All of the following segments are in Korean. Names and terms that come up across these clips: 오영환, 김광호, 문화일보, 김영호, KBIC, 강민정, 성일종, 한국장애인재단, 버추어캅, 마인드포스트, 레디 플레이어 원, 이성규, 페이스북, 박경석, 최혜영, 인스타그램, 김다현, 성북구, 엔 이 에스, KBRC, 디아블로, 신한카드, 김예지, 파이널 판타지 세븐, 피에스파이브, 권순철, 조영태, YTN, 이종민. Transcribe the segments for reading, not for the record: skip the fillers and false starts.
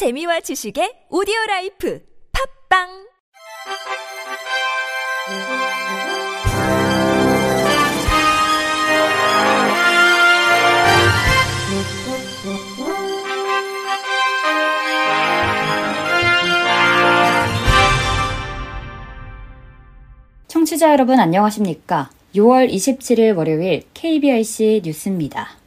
재미와 지식의 오디오라이프 팝빵 청취자 여러분 안녕하십니까? 6월 27일 월요일 KBIC 뉴스입니다.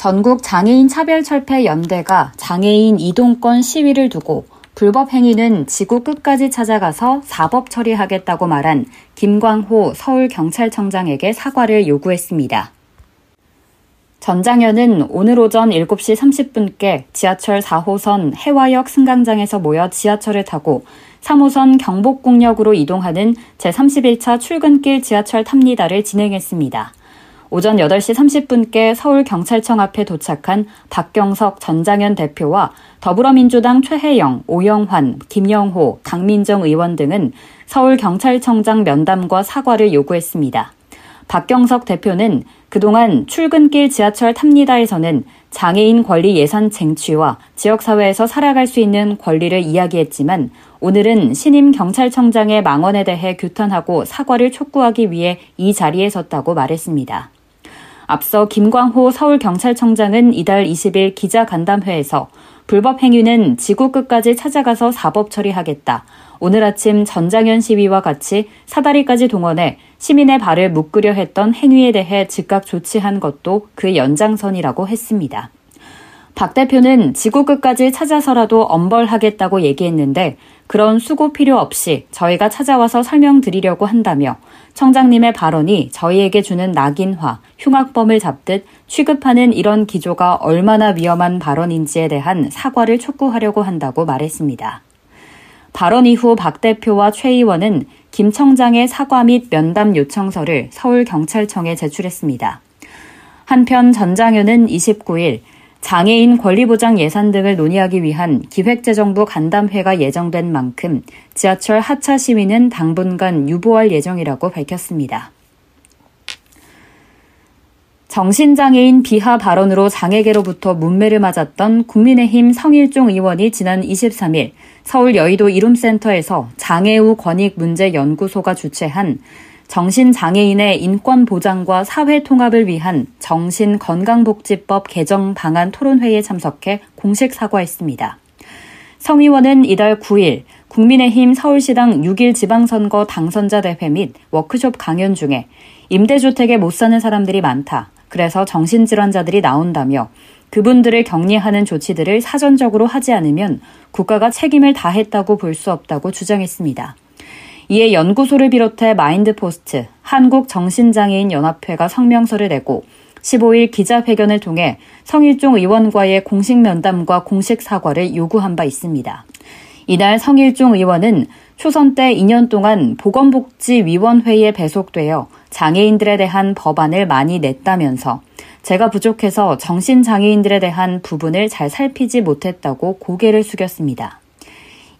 전국 장애인 차별 철폐 연대가 장애인 이동권 시위를 두고 불법 행위는 지구 끝까지 찾아가서 사법 처리하겠다고 말한 김광호 서울경찰청장에게 사과를 요구했습니다. 전 장현은 오늘 오전 7시 30분께 지하철 4호선 해화역 승강장에서 모여 지하철을 타고 3호선 경복궁역으로 이동하는 제31차 출근길 지하철 탑니다를 진행했습니다. 오전 8시 30분께 서울경찰청 앞에 도착한 박경석 전 장현 대표와 더불어민주당 최혜영, 오영환, 김영호, 강민정 의원 등은 서울경찰청장 면담과 사과를 요구했습니다. 박경석 대표는 그동안 출근길 지하철 탑니다에서는 장애인 권리 예산 쟁취와 지역사회에서 살아갈 수 있는 권리를 이야기했지만 오늘은 신임 경찰청장의 망언에 대해 규탄하고 사과를 촉구하기 위해 이 자리에 섰다고 말했습니다. 앞서 김광호 서울경찰청장은 이달 20일 기자간담회에서 불법 행위는 지구 끝까지 찾아가서 사법 처리하겠다. 오늘 아침 전장현 시위와 같이 사다리까지 동원해 시민의 발을 묶으려 했던 행위에 대해 즉각 조치한 것도 그 연장선이라고 했습니다. 박 대표는 지구 끝까지 찾아서라도 엄벌하겠다고 얘기했는데 그런 수고 필요 없이 저희가 찾아와서 설명드리려고 한다며 청장님의 발언이 저희에게 주는 낙인화, 흉악범을 잡듯 취급하는 이런 기조가 얼마나 위험한 발언인지에 대한 사과를 촉구하려고 한다고 말했습니다. 발언 이후 박 대표와 최 의원은 김 청장의 사과 및 면담 요청서를 서울경찰청에 제출했습니다. 한편 전 장현은 29일 장애인 권리보장 예산 등을 논의하기 위한 기획재정부 간담회가 예정된 만큼 지하철 하차 시위는 당분간 유보할 예정이라고 밝혔습니다. 정신장애인 비하 발언으로 장애계로부터 문매를 맞았던 국민의힘 성일종 의원이 지난 23일 서울 여의도 이룸센터에서 장애우 권익문제연구소가 주최한 정신장애인의 인권보장과 사회통합을 위한 정신건강복지법 개정 방안 토론회에 참석해 공식 사과했습니다. 성 의원은 이달 9일 국민의힘 서울시당 6.1 지방선거 당선자 대회 및 워크숍 강연 중에 임대주택에 못 사는 사람들이 많다. 그래서 정신질환자들이 나온다며 그분들을 격리하는 조치들을 사전적으로 하지 않으면 국가가 책임을 다했다고 볼 수 없다고 주장했습니다. 이에 연구소를 비롯해 마인드포스트, 한국정신장애인연합회가 성명서를 내고 15일 기자회견을 통해 성일종 의원과의 공식 면담과 공식 사과를 요구한 바 있습니다. 이날 성일종 의원은 초선 때 2년 동안 보건복지위원회에 배속되어 장애인들에 대한 법안을 많이 냈다면서 제가 부족해서 정신장애인들에 대한 부분을 잘 살피지 못했다고 고개를 숙였습니다.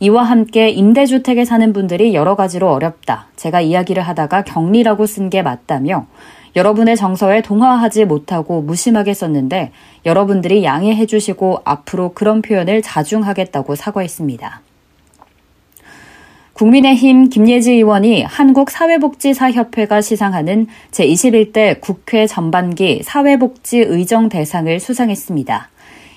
이와 함께 임대주택에 사는 분들이 여러 가지로 어렵다. 제가 이야기를 하다가 격리라고 쓴 게 맞다며 여러분의 정서에 동화하지 못하고 무심하게 썼는데 여러분들이 양해해 주시고 앞으로 그런 표현을 자중하겠다고 사과했습니다. 국민의힘 김예지 의원이 한국사회복지사협회가 시상하는 제21대 국회 전반기 사회복지의정 대상을 수상했습니다.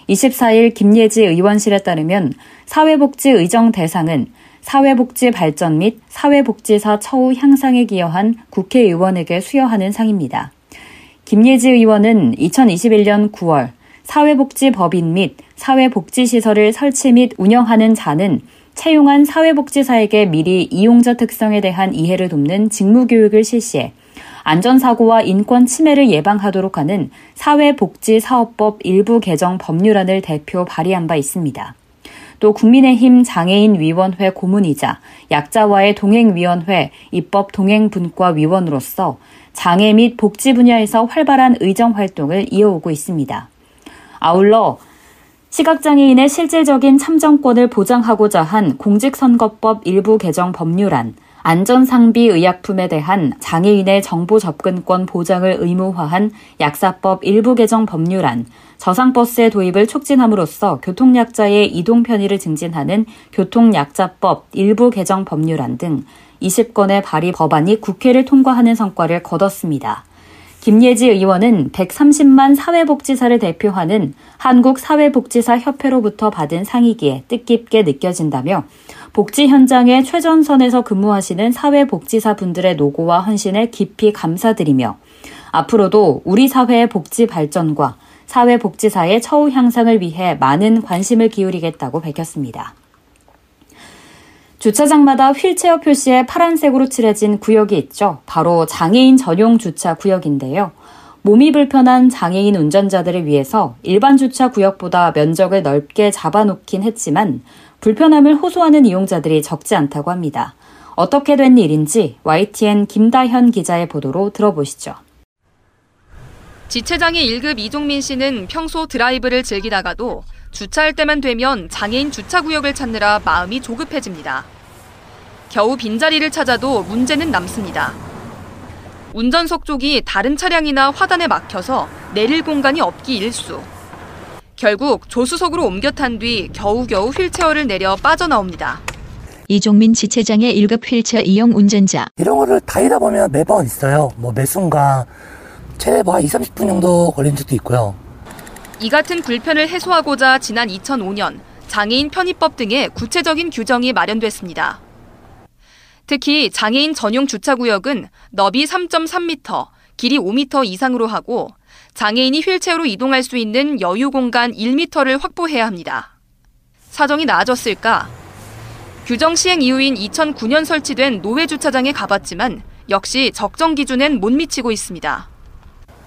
24일 김예지 의원실에 따르면 사회복지의정 대상은 사회복지 발전 및 사회복지사 처우 향상에 기여한 국회의원에게 수여하는 상입니다. 김예지 의원은 2021년 9월 사회복지법인 및 사회복지시설을 설치 및 운영하는 자는 채용한 사회복지사에게 미리 이용자 특성에 대한 이해를 돕는 직무교육을 실시해 안전사고와 인권 침해를 예방하도록 하는 사회복지사업법 일부 개정 법률안을 대표 발의한 바 있습니다. 또 국민의힘 장애인위원회 고문이자 약자와의 동행위원회 입법동행분과위원으로서 장애 및 복지 분야에서 활발한 의정활동을 이어오고 있습니다. 아울러 시각장애인의 실질적인 참정권을 보장하고자 한 공직선거법 일부 개정 법률안, 안전상비의약품에 대한 장애인의 정보 접근권 보장을 의무화한 약사법 일부 개정 법률안, 저상버스의 도입을 촉진함으로써 교통약자의 이동 편의를 증진하는 교통약자법 일부 개정 법률안 등 20건의 발의 법안이 국회를 통과하는 성과를 거뒀습니다. 김예지 의원은 130만 사회복지사를 대표하는 한국사회복지사협회로부터 받은 상이기에 뜻깊게 느껴진다며 복지 현장의 최전선에서 근무하시는 사회복지사분들의 노고와 헌신에 깊이 감사드리며 앞으로도 우리 사회의 복지 발전과 사회복지사의 처우 향상을 위해 많은 관심을 기울이겠다고 밝혔습니다. 주차장마다 휠체어 표시에 파란색으로 칠해진 구역이 있죠. 바로 장애인 전용 주차 구역인데요. 몸이 불편한 장애인 운전자들을 위해서 일반 주차 구역보다 면적을 넓게 잡아놓긴 했지만 불편함을 호소하는 이용자들이 적지 않다고 합니다. 어떻게 된 일인지 YTN 김다현 기자의 보도로 들어보시죠. 지체장애 1급 이종민 씨는 평소 드라이브를 즐기다가도 주차할 때만 되면 장애인 주차구역을 찾느라 마음이 조급해집니다. 겨우 빈자리를 찾아도 문제는 남습니다. 운전석 쪽이 다른 차량이나 화단에 막혀서 내릴 공간이 없기 일쑤. 결국 조수석으로 옮겨 탄 뒤 겨우겨우 휠체어를 내려 빠져나옵니다. 이종민 지체장애 1급 휠체어 이용 운전자. 이런 거를 다니다 보면 매번 있어요. 매 순간. 최대 뭐 20-30분 정도 걸린 적도 있고요. 이 같은 불편을 해소하고자 지난 2005년 장애인 편의법 등의 구체적인 규정이 마련됐습니다. 특히 장애인 전용 주차구역은 너비 3.3m, 길이 5m 이상으로 하고 장애인이 휠체어로 이동할 수 있는 여유 공간 1m를 확보해야 합니다. 사정이 나아졌을까? 규정 시행 이후인 2009년 설치된 노회 주차장에 가봤지만 역시 적정 기준엔 못 미치고 있습니다.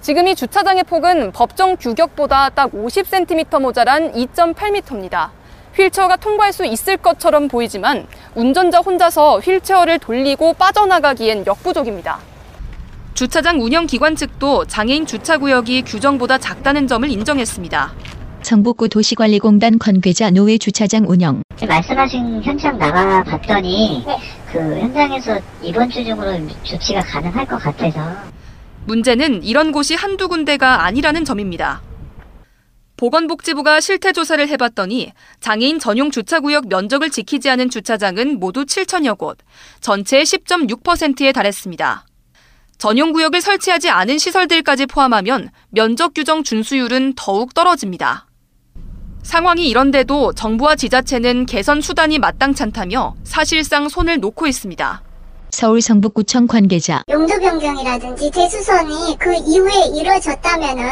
지금 이 주차장의 폭은 법정 규격보다 딱 50cm 모자란 2.8m입니다. 휠체어가 통과할 수 있을 것처럼 보이지만 운전자 혼자서 휠체어를 돌리고 빠져나가기엔 역부족입니다. 주차장 운영기관 측도 장애인 주차구역이 규정보다 작다는 점을 인정했습니다. 성북구 도시관리공단 관계자 노회 주차장 운영. 말씀하신 현장 나가봤더니 그 현장에서 이번 주 중으로 조치가 가능할 것 같아서. 문제는 이런 곳이 한두 군데가 아니라는 점입니다. 보건복지부가 실태 조사를 해봤더니 장애인 전용 주차구역 면적을 지키지 않은 주차장은 모두 7천여 곳, 전체의 10.6%에 달했습니다. 전용 구역을 설치하지 않은 시설들까지 포함하면 면적 규정 준수율은 더욱 떨어집니다. 상황이 이런데도 정부와 지자체는 개선 수단이 마땅찮다며 사실상 손을 놓고 있습니다. 서울 성북구청 관계자. 용도 변경이라든지 재수선이 그 이후에 이루어졌다면은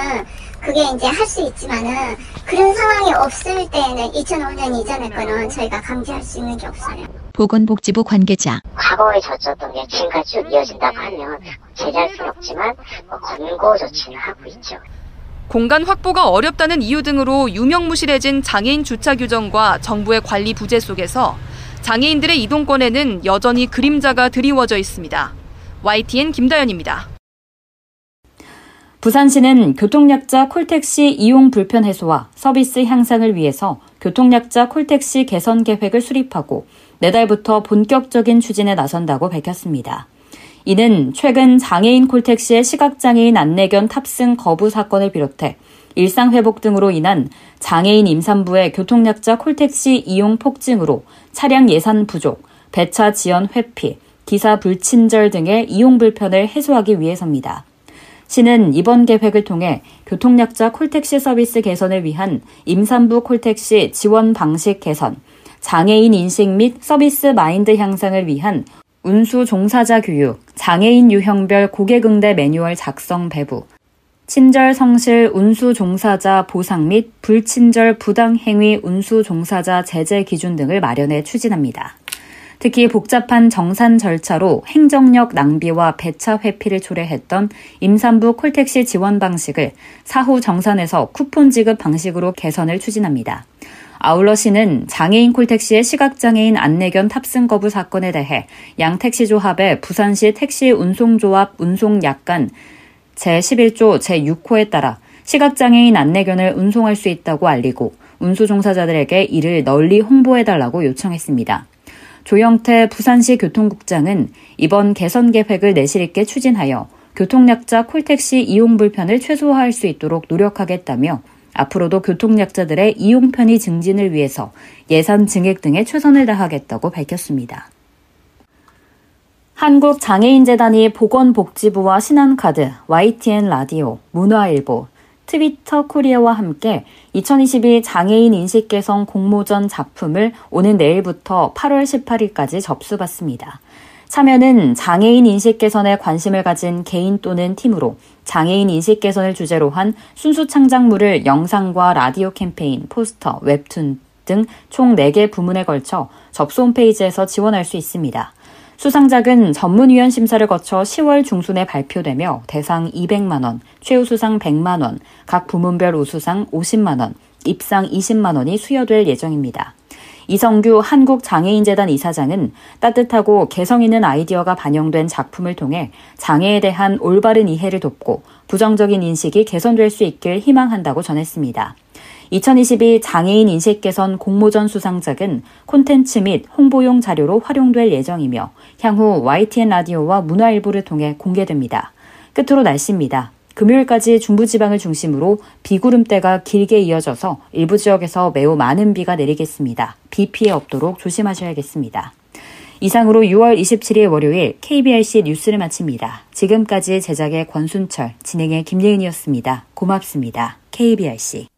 그게 이제 할 수 있지만은 그런 상황이 없을 때는 2005년 이전의 거는 저희가 강제할 수 있는 게 없어요. 보건복지부 관계자. 과거에 저쳤던 게 지금까지 쭉 이어진다고 하면 제재할 수는 없지만 권고 조치는 하고 있죠. 공간 확보가 어렵다는 이유 등으로 유명무실해진 장애인 주차 규정과 정부의 관리 부재 속에서 장애인들의 이동권에는 여전히 그림자가 드리워져 있습니다. YTN 김다연입니다. 부산시는 교통약자 콜택시 이용 불편 해소와 서비스 향상을 위해서 교통약자 콜택시 개선 계획을 수립하고 내달부터 본격적인 추진에 나선다고 밝혔습니다. 이는 최근 장애인 콜택시의 시각장애인 안내견 탑승 거부 사건을 비롯해 일상회복 등으로 인한 장애인 임산부의 교통약자 콜택시 이용 폭증으로 차량 예산 부족, 배차 지연 회피, 기사 불친절 등의 이용 불편을 해소하기 위해서입니다. 시는 이번 계획을 통해 교통약자 콜택시 서비스 개선을 위한 임산부 콜택시 지원 방식 개선, 장애인 인식 및 서비스 마인드 향상을 위한 운수 종사자 교육, 장애인 유형별 고객 응대 매뉴얼 작성 배부, 친절 성실 운수 종사자 보상 및 불친절 부당 행위 운수 종사자 제재 기준 등을 마련해 추진합니다. 특히 복잡한 정산 절차로 행정력 낭비와 배차 회피를 초래했던 임산부 콜택시 지원 방식을 사후 정산에서 쿠폰 지급 방식으로 개선을 추진합니다. 아울러 시는 장애인 콜택시의 시각장애인 안내견 탑승 거부 사건에 대해 양 택시조합의 부산시 택시 운송조합 운송약관 제11조 제6호에 따라 시각장애인 안내견을 운송할 수 있다고 알리고 운수 종사자들에게 이를 널리 홍보해달라고 요청했습니다. 조영태 부산시 교통국장은 이번 개선 계획을 내실 있게 추진하여 교통약자 콜택시 이용 불편을 최소화할 수 있도록 노력하겠다며 앞으로도 교통약자들의 이용 편의 증진을 위해서 예산 증액 등에 최선을 다하겠다고 밝혔습니다. 한국장애인재단이 보건복지부와 신한카드, YTN 라디오, 문화일보, 트위터 코리아와 함께 2022 장애인 인식 개선 공모전 작품을 오는 내일부터 8월 18일까지 접수받습니다. 참여는 장애인 인식 개선에 관심을 가진 개인 또는 팀으로 장애인 인식 개선을 주제로 한 순수 창작물을 영상과 라디오 캠페인, 포스터, 웹툰 등 총 4개 부문에 걸쳐 접수 홈페이지에서 지원할 수 있습니다. 수상작은 전문위원 심사를 거쳐 10월 중순에 발표되며 대상 200만원, 최우수상 100만원, 각 부문별 우수상 50만원, 입상 20만원이 수여될 예정입니다. 이성규 한국장애인재단 이사장은 따뜻하고 개성있는 아이디어가 반영된 작품을 통해 장애에 대한 올바른 이해를 돕고 부정적인 인식이 개선될 수 있길 희망한다고 전했습니다. 2022 장애인 인식 개선 공모전 수상작은 콘텐츠 및 홍보용 자료로 활용될 예정이며 향후 YTN 라디오와 문화일보를 통해 공개됩니다. 끝으로 날씨입니다. 금요일까지 중부지방을 중심으로 비구름대가 길게 이어져서 일부 지역에서 매우 많은 비가 내리겠습니다. 비 피해 없도록 조심하셔야겠습니다. 이상으로 6월 27일 월요일 KBRC 뉴스를 마칩니다. 지금까지 제작의 권순철, 진행의 김예은이었습니다. 고맙습니다. KBIC